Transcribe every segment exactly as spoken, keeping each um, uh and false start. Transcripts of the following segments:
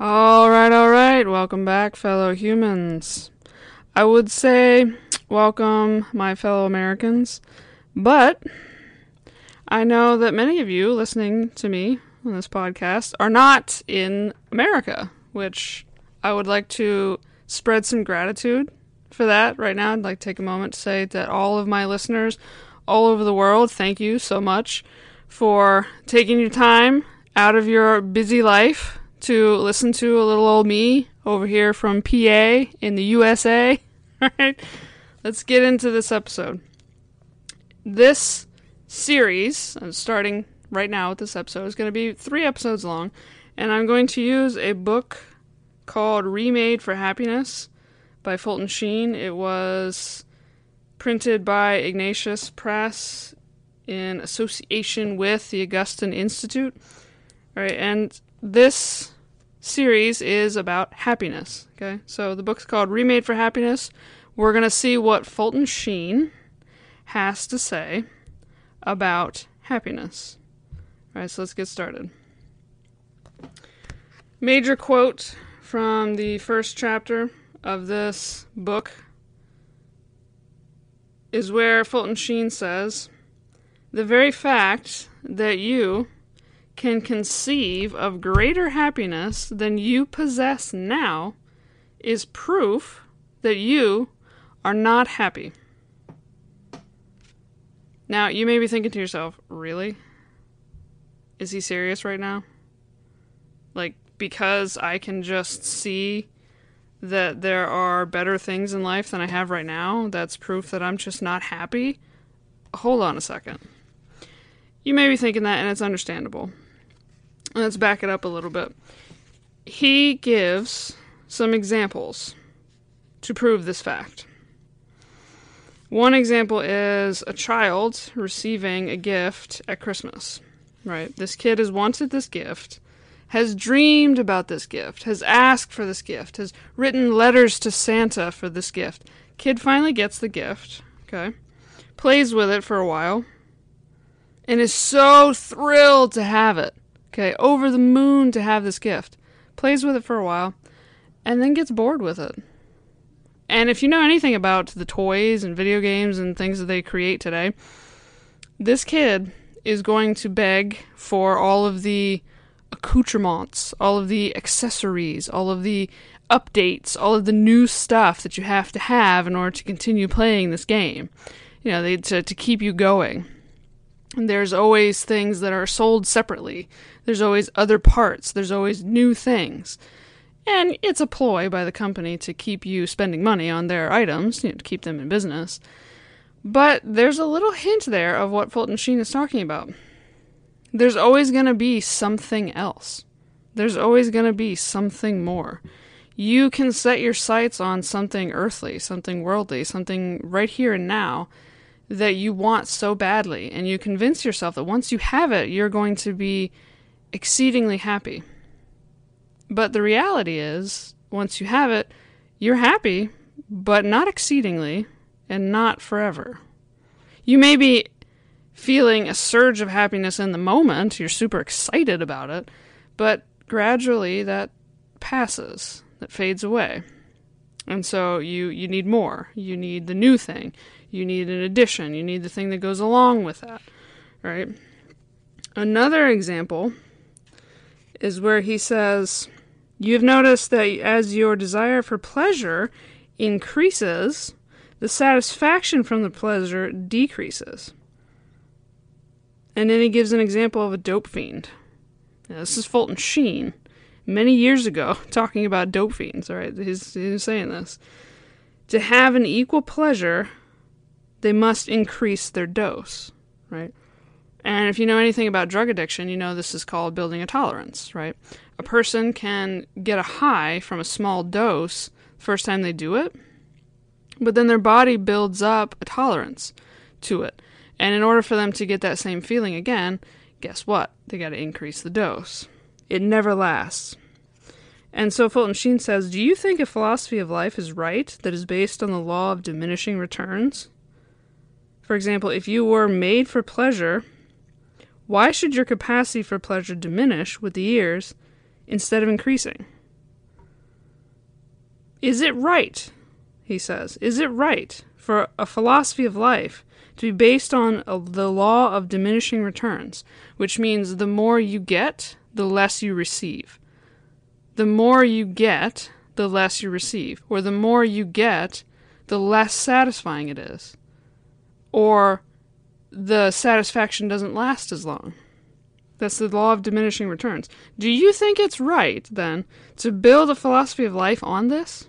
Alright, alright, welcome back, fellow humans. I would say welcome, my fellow Americans, but I know that many of you listening to me on this podcast are not in America, which I would like to spread some gratitude for that right now. I'd like to take a moment to say that all of my listeners all over the world, thank you so much for taking your time out of your busy life to listen to a little old me over here from P A in the U S A. All right, let's get into this episode. This series, I'm starting right now with this episode, is going to be three episodes long, and I'm going to use a book called Remade for Happiness by Fulton Sheen. It was printed by Ignatius Press in association with the Augustine Institute. All right, and this series is about happiness, okay? So the book's called Remade for Happiness. We're going to see what Fulton Sheen has to say about happiness. All right, so let's get started. Major quote from the first chapter of this book is where Fulton Sheen says, "The very fact that you can conceive of greater happiness than you possess now is proof that you are not happy." Now, you may be thinking to yourself, really? Is he serious right now? Like, because I can just see that there are better things in life than I have right now, that's proof that I'm just not happy? Hold on a second. You may be thinking that, and it's understandable. Let's back it up a little bit. He gives some examples to prove this fact. One example is a child receiving a gift at Christmas, right? This kid has wanted this gift, has dreamed about this gift, has asked for this gift, has written letters to Santa for this gift. Kid finally gets the gift, okay? Plays with it for a while, and is so thrilled to have it. Okay, over the moon to have this gift. Plays with it for a while, and then gets bored with it. And if you know anything about the toys and video games and things that they create today, this kid is going to beg for all of the accoutrements, all of the accessories, all of the updates, all of the new stuff that you have to have in order to continue playing this game. You know, they, to, to keep you going. There's always things that are sold separately. There's always other parts. There's always new things. And it's a ploy by the company to keep you spending money on their items, you know, to keep them in business. But there's a little hint there of what Fulton Sheen is talking about. There's always going to be something else. There's always going to be something more. You can set your sights on something earthly, something worldly, something right here and now that you want so badly, and you convince yourself that once you have it, you're going to be exceedingly happy. But the reality is, once you have it, you're happy, but not exceedingly, and not forever. You may be feeling a surge of happiness in the moment, you're super excited about it, but gradually that passes, that fades away. And so you, you need more. You need the new thing. You need an addition. You need the thing that goes along with that, right? Another example is where he says, "You've noticed that as your desire for pleasure increases, the satisfaction from the pleasure decreases." And then he gives an example of a dope fiend. Now, this is Fulton Sheen, many years ago, talking about dope fiends, all right? He's, he's saying this. "To have an equal pleasure, they must increase their dose," right? And if you know anything about drug addiction, you know this is called building a tolerance, right? A person can get a high from a small dose the first time they do it, but then their body builds up a tolerance to it. And in order for them to get that same feeling again, guess what? They got to increase the dose. It never lasts. And so Fulton Sheen says, "Do you think a philosophy of life is right that is based on the law of diminishing returns? For example, if you were made for pleasure, why should your capacity for pleasure diminish with the years instead of increasing?" Is it right, he says, is it right for a philosophy of life to be based on a, the law of diminishing returns, which means the more you get, the less you receive. The more you get, the less you receive. Or the more you get, the less satisfying it is. Or the satisfaction doesn't last as long. That's the law of diminishing returns. Do you think it's right, then, to build a philosophy of life on this?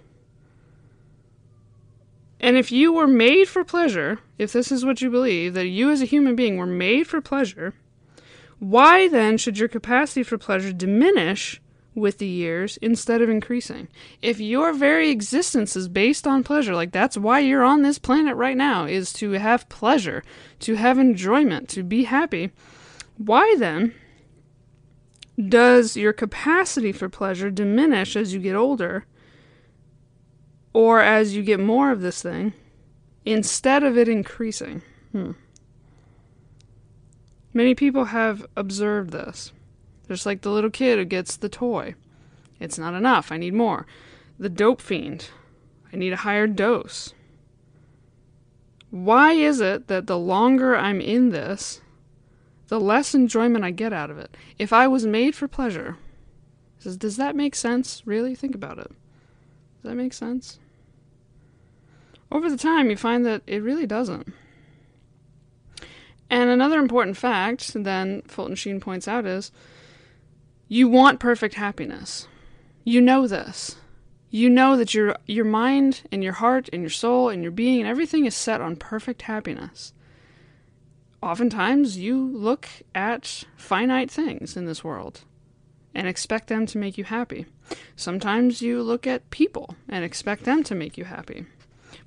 And if you were made for pleasure, if this is what you believe, that you as a human being were made for pleasure, why then should your capacity for pleasure diminish with the years instead of increasing? If your very existence is based on pleasure, like that's why you're on this planet right now, is to have pleasure, to have enjoyment, to be happy, why then does your capacity for pleasure diminish as you get older or as you get more of this thing instead of it increasing? Hmm. Many people have observed this. Just like the little kid who gets the toy. It's not enough. I need more. The dope fiend. I need a higher dose. Why is it that the longer I'm in this, the less enjoyment I get out of it? If I was made for pleasure. Says, does that make sense? Really? Think about it. Does that make sense? Over the time, you find that it really doesn't. And another important fact, then, Fulton Sheen points out is, you want perfect happiness. You know this. You know that your your mind and your heart and your soul and your being and everything is set on perfect happiness. Oftentimes, you look at finite things in this world and expect them to make you happy. Sometimes you look at people and expect them to make you happy.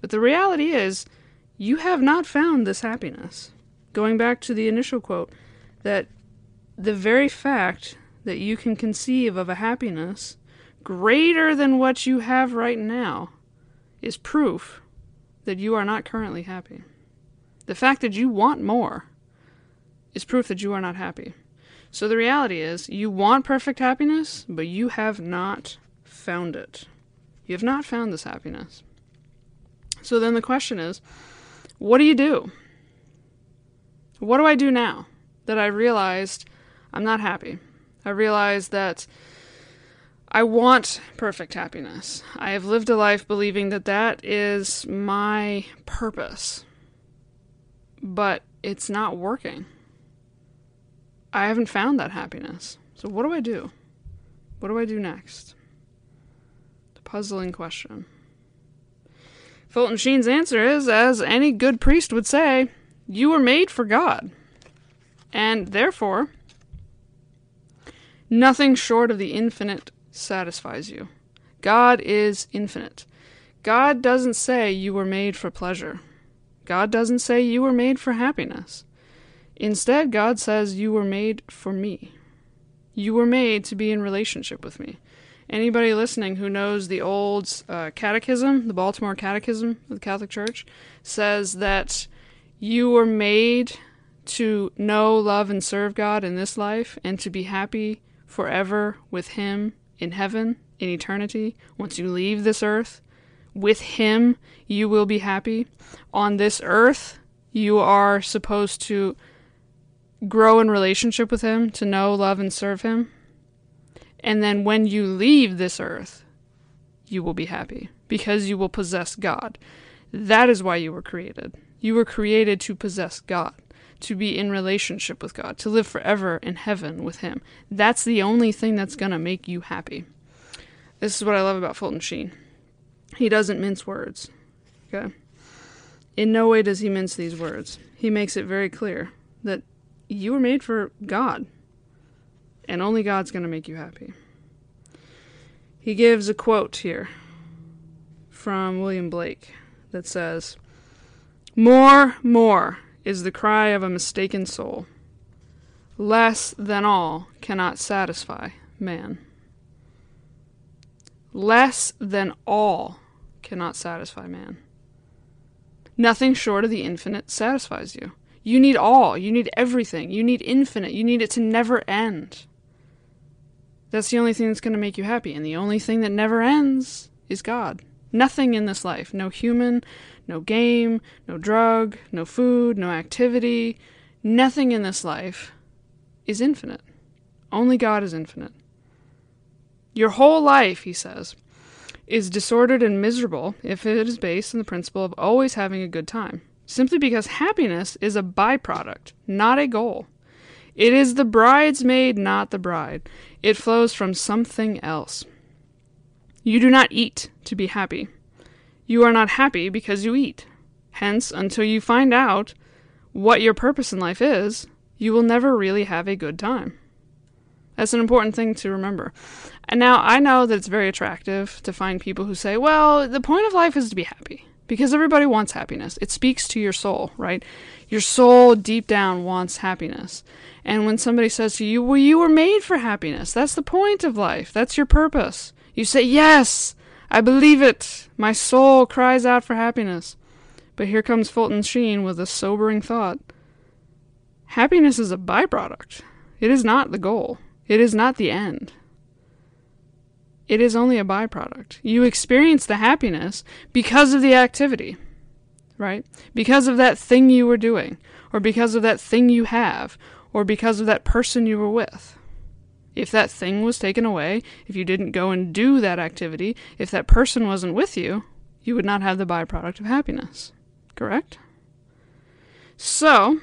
But the reality is, you have not found this happiness. Going back to the initial quote, that the very fact that you can conceive of a happiness greater than what you have right now is proof that you are not currently happy. The fact that you want more is proof that you are not happy. So the reality is, you want perfect happiness, but you have not found it. You have not found this happiness. So then the question is, what do you do? What do I do now that I realized I'm not happy? I realize that I want perfect happiness. I have lived a life believing that that is my purpose. But it's not working. I haven't found that happiness. So what do I do? What do I do next? The puzzling question. Fulton Sheen's answer is, as any good priest would say, you were made for God. And therefore, nothing short of the infinite satisfies you. God is infinite. God doesn't say you were made for pleasure. God doesn't say you were made for happiness. Instead, God says you were made for me. You were made to be in relationship with me. Anybody listening who knows the old uh, catechism, the Baltimore Catechism of the Catholic Church, says that you were made to know, love, and serve God in this life and to be happy forever with Him in heaven, in eternity. Once you leave this earth, with Him, you will be happy. On this earth, you are supposed to grow in relationship with Him, to know, love, and serve Him. And then when you leave this earth, you will be happy because you will possess God. That is why you were created. You were created to possess God, to be in relationship with God, to live forever in heaven with Him. That's the only thing that's going to make you happy. This is what I love about Fulton Sheen. He doesn't mince words. Okay? In no way does he mince these words. He makes it very clear that you were made for God, and only God's going to make you happy. He gives a quote here from William Blake that says, "More, more is the cry of a mistaken soul. Less than all cannot satisfy man." Less than all cannot satisfy man. Nothing short of the infinite satisfies you. You need all. You need everything. You need infinite. You need it to never end. That's the only thing that's going to make you happy. And the only thing that never ends is God. Nothing in this life, no human, no game, no drug, no food, no activity, nothing in this life is infinite. Only God is infinite. Your whole life, he says, is disordered and miserable if it is based on the principle of always having a good time, simply because happiness is a byproduct, not a goal. It is the bridesmaid, not the bride. It flows from something else. You do not eat to be happy. You are not happy because you eat. Hence, until you find out what your purpose in life is, you will never really have a good time. That's an important thing to remember. And now, I know that it's very attractive to find people who say, well, the point of life is to be happy, because everybody wants happiness. It speaks to your soul, right? Your soul deep down wants happiness. And when somebody says to you, well, you were made for happiness. That's the point of life. That's your purpose. You say, yes, I believe it. My soul cries out for happiness. But here comes Fulton Sheen with a sobering thought. Happiness is a byproduct. It is not the goal. It is not the end. It is only a byproduct. You experience the happiness because of the activity, right? Because of that thing you were doing, or because of that thing you have, or because of that person you were with. If that thing was taken away, if you didn't go and do that activity, if that person wasn't with you, you would not have the byproduct of happiness. Correct? So,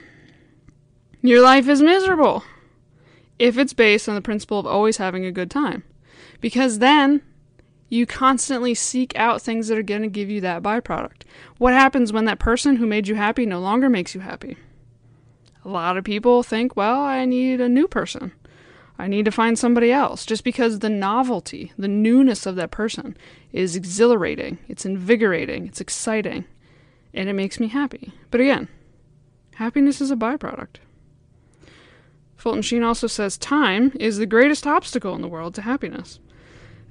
your life is miserable if it's based on the principle of always having a good time. Because then, you constantly seek out things that are going to give you that byproduct. What happens when that person who made you happy no longer makes you happy? A lot of people think, well, I need a new person. I need to find somebody else, just because the novelty, the newness of that person is exhilarating, it's invigorating, it's exciting, and it makes me happy. But again, happiness is a byproduct. Fulton Sheen also says time is the greatest obstacle in the world to happiness,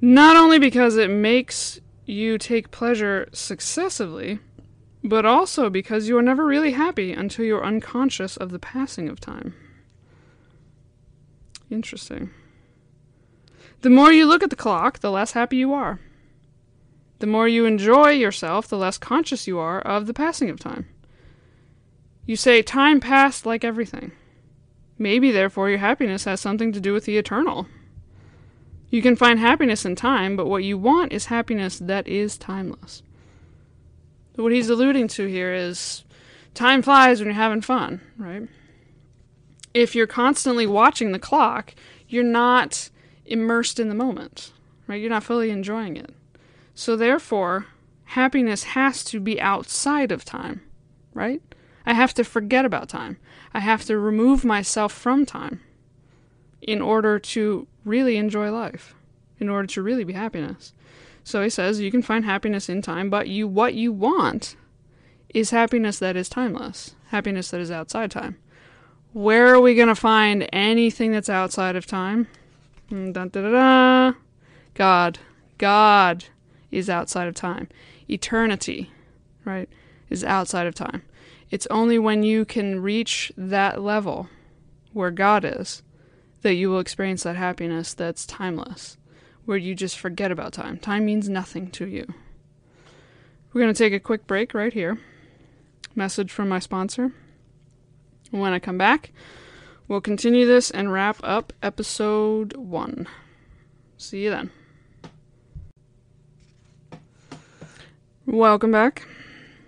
not only because it makes you take pleasure successively, but also because you are never really happy until you're unconscious of the passing of time. Interesting. The more you look at the clock, the less happy you are. The more you enjoy yourself, the less conscious you are of the passing of time. You say, time passed like everything. Maybe, therefore, your happiness has something to do with the eternal. You can find happiness in time, but what you want is happiness that is timeless. What he's alluding to here is time flies when you're having fun, right? If you're constantly watching the clock, you're not immersed in the moment, right? You're not fully enjoying it. So therefore, happiness has to be outside of time, right? I have to forget about time. I have to remove myself from time in order to really enjoy life, in order to really be happiness. So he says you can find happiness in time, but you what you want is happiness that is timeless, happiness that is outside time. Where are we going to find anything that's outside of time? Dun, dun, dun, dun. God. God is outside of time. Eternity, right, is outside of time. It's only when you can reach that level where God is that you will experience that happiness that's timeless, where you just forget about time. Time means nothing to you. We're going to take a quick break right here. Message from my sponsor. When I come back, we'll continue this and wrap up episode one. See you then. Welcome back.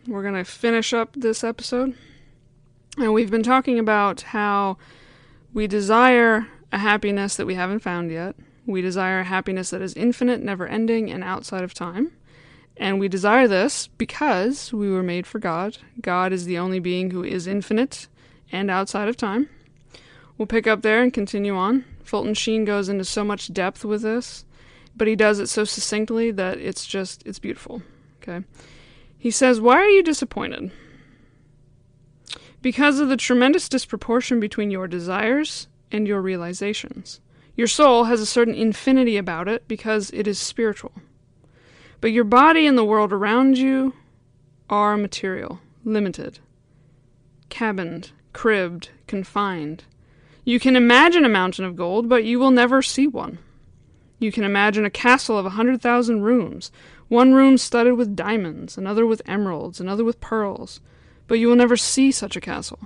We're going to finish up this episode. And we've been talking about how we desire a happiness that we haven't found yet. We desire a happiness that is infinite, never-ending, and outside of time. And we desire this because we were made for God. God is the only being who is infinite and outside of time. We'll pick up there and continue on. Fulton Sheen goes into so much depth with this, but he does it so succinctly that it's just, it's beautiful. Okay. He says, why are you disappointed? Because of the tremendous disproportion between your desires and your realizations. Your soul has a certain infinity about it because it is spiritual. But your body and the world around you are material, limited, cabined, cribbed, confined. You can imagine a mountain of gold, but you will never see one. You can imagine a castle of a hundred thousand rooms, one room studded with diamonds, another with emeralds, another with pearls, but you will never see such a castle.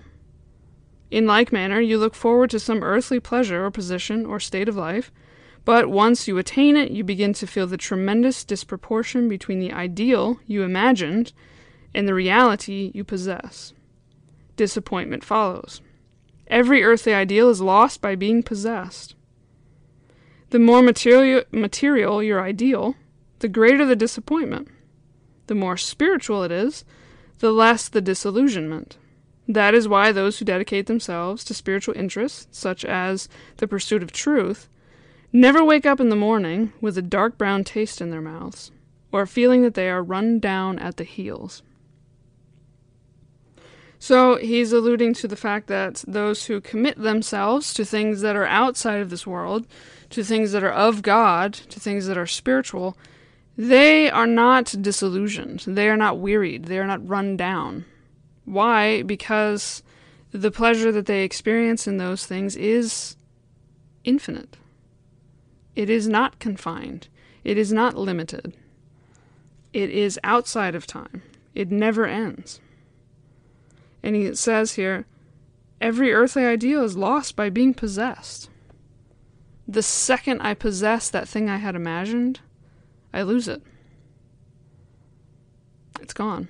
In like manner, you look forward to some earthly pleasure or position or state of life, but once you attain it, you begin to feel the tremendous disproportion between the ideal you imagined and the reality you possess. Disappointment follows. Every earthly ideal is lost by being possessed. The more material, material your ideal, the greater the disappointment. The more spiritual it is, the less the disillusionment. That is why those who dedicate themselves to spiritual interests, such as the pursuit of truth, never wake up in the morning with a dark brown taste in their mouths, or a feeling that they are run down at the heels. So he's alluding to the fact that those who commit themselves to things that are outside of this world, to things that are of God, to things that are spiritual, they are not disillusioned. They are not wearied. They are not run down. Why? Because the pleasure that they experience in those things is infinite. It is not confined. It is not limited. It is outside of time. It never ends. And he says here, every earthly ideal is lost by being possessed. The second I possess that thing I had imagined, I lose it. It's gone.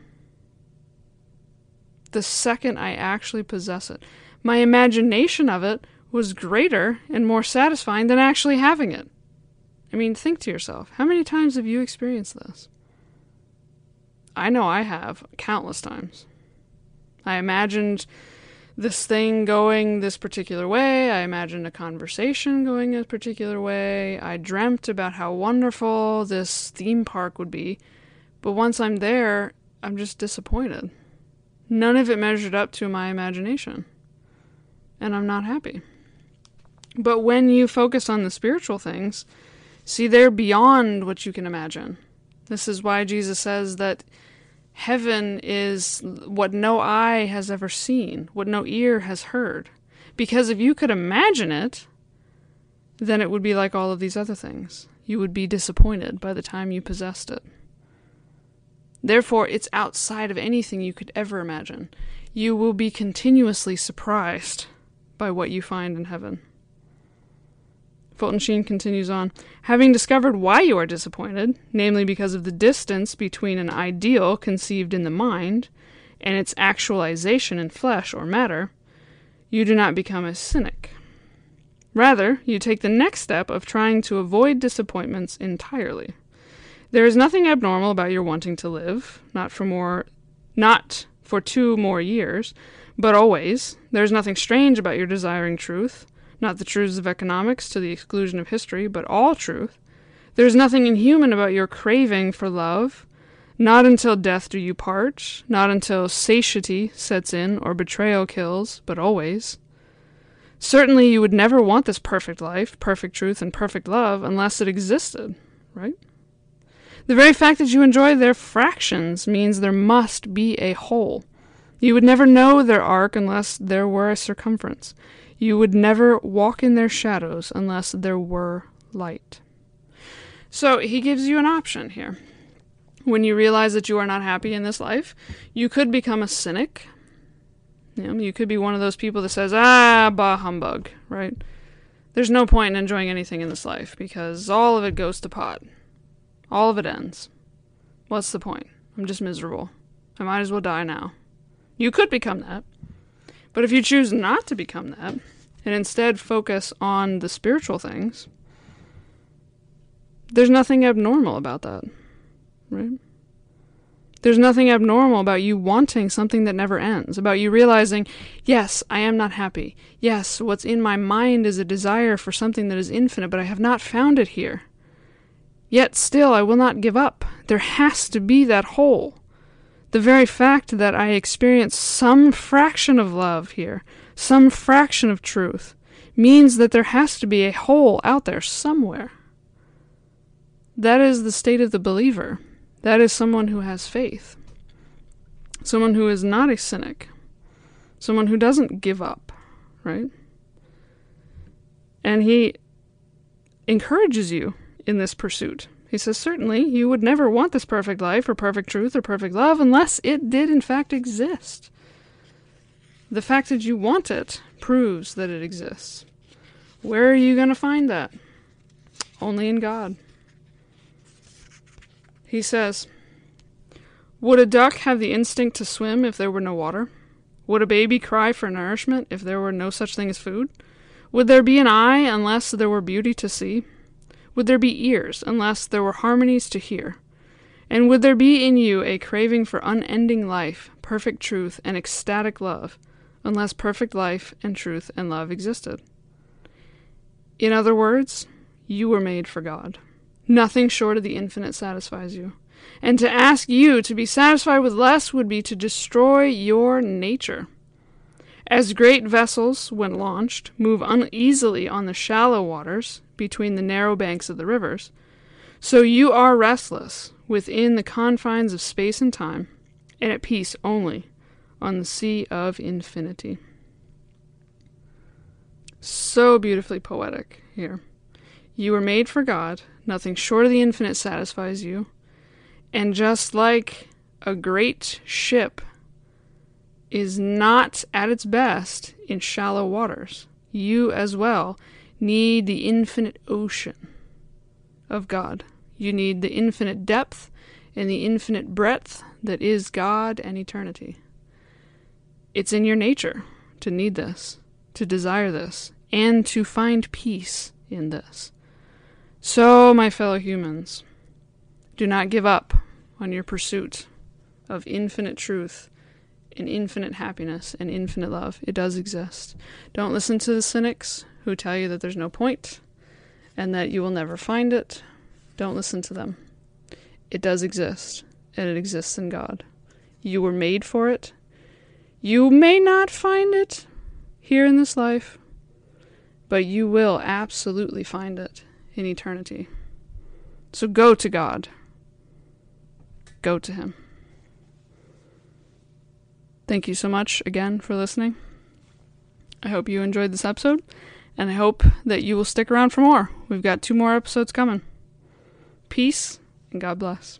The second I actually possess it. My imagination of it was greater and more satisfying than actually having it. I mean, think to yourself, how many times have you experienced this? I know I have, countless times. I imagined this thing going this particular way. I imagined a conversation going a particular way. I dreamt about how wonderful this theme park would be. But once I'm there, I'm just disappointed. None of it measured up to my imagination. And I'm not happy. But when you focus on the spiritual things, see, they're beyond what you can imagine. This is why Jesus says that heaven is what no eye has ever seen, what no ear has heard. Because if you could imagine it, then it would be like all of these other things. You would be disappointed by the time you possessed it. Therefore, it's outside of anything you could ever imagine. You will be continuously surprised by what you find in heaven. Fulton Sheen continues on, having discovered why you are disappointed, namely because of the distance between an ideal conceived in the mind and its actualization in flesh or matter, you do not become a cynic. Rather, you take the next step of trying to avoid disappointments entirely. There is nothing abnormal about your wanting to live, not for more, not for two more years, but always. There is nothing strange about your desiring truth, not the truths of economics to the exclusion of history, but all truth. There is nothing inhuman about your craving for love. Not until death do you part, not until satiety sets in or betrayal kills, but always. Certainly you would never want this perfect life, perfect truth, and perfect love unless it existed, right? The very fact that you enjoy their fractions means there must be a whole. You would never know their arc unless there were a circumference. You would never walk in their shadows unless there were light. So he gives you an option here. When you realize that you are not happy in this life, you could become a cynic. You know, you could be one of those people that says, ah, bah humbug, right? There's no point in enjoying anything in this life because all of it goes to pot. All of it ends. What's the point? I'm just miserable. I might as well die now. You could become that. But if you choose not to become that, and instead focus on the spiritual things, there's nothing abnormal about that, right? There's nothing abnormal about you wanting something that never ends, about you realizing, yes, I am not happy. Yes, what's in my mind is a desire for something that is infinite, but I have not found it here. Yet still, I will not give up. There has to be that whole. The very fact that I experience some fraction of love here, some fraction of truth, means that there has to be a whole out there somewhere. That is the state of the believer. That is someone who has faith. Someone who is not a cynic. Someone who doesn't give up, right? And he encourages you in this pursuit. He says, certainly, you would never want this perfect life or perfect truth or perfect love unless it did in fact exist. The fact that you want it proves that it exists. Where are you going to find that? Only in God. He says, would a duck have the instinct to swim if there were no water? Would a baby cry for nourishment if there were no such thing as food? Would there be an eye unless there were beauty to see? Would there be ears unless there were harmonies to hear? And would there be in you a craving for unending life, perfect truth, and ecstatic love, unless perfect life and truth and love existed? In other words, you were made for God. Nothing short of the infinite satisfies you. And to ask you to be satisfied with less would be to destroy your nature. As great vessels, when launched, move uneasily on the shallow waters between the narrow banks of the rivers, so you are restless within the confines of space and time, and at peace only on the sea of infinity. So beautifully poetic here. You were made for God, nothing short of the infinite satisfies you, and just like a great ship is not at its best in shallow waters, you as well need the infinite ocean of God. You need the infinite depth and the infinite breadth that is God and eternity. It's in your nature to need this, to desire this, and to find peace in this. So, my fellow humans, do not give up on your pursuit of infinite truth and infinite happiness and infinite love. It does exist. Don't listen to the cynics who tell you that there's no point and that you will never find it. Don't listen to them. It does exist, and it exists in God. You were made for it. You may not find it here in this life, but you will absolutely find it in eternity. So go to God. Go to Him. Thank you so much again for listening. I hope you enjoyed this episode, and I hope that you will stick around for more. We've got two more episodes coming. Peace, and God bless.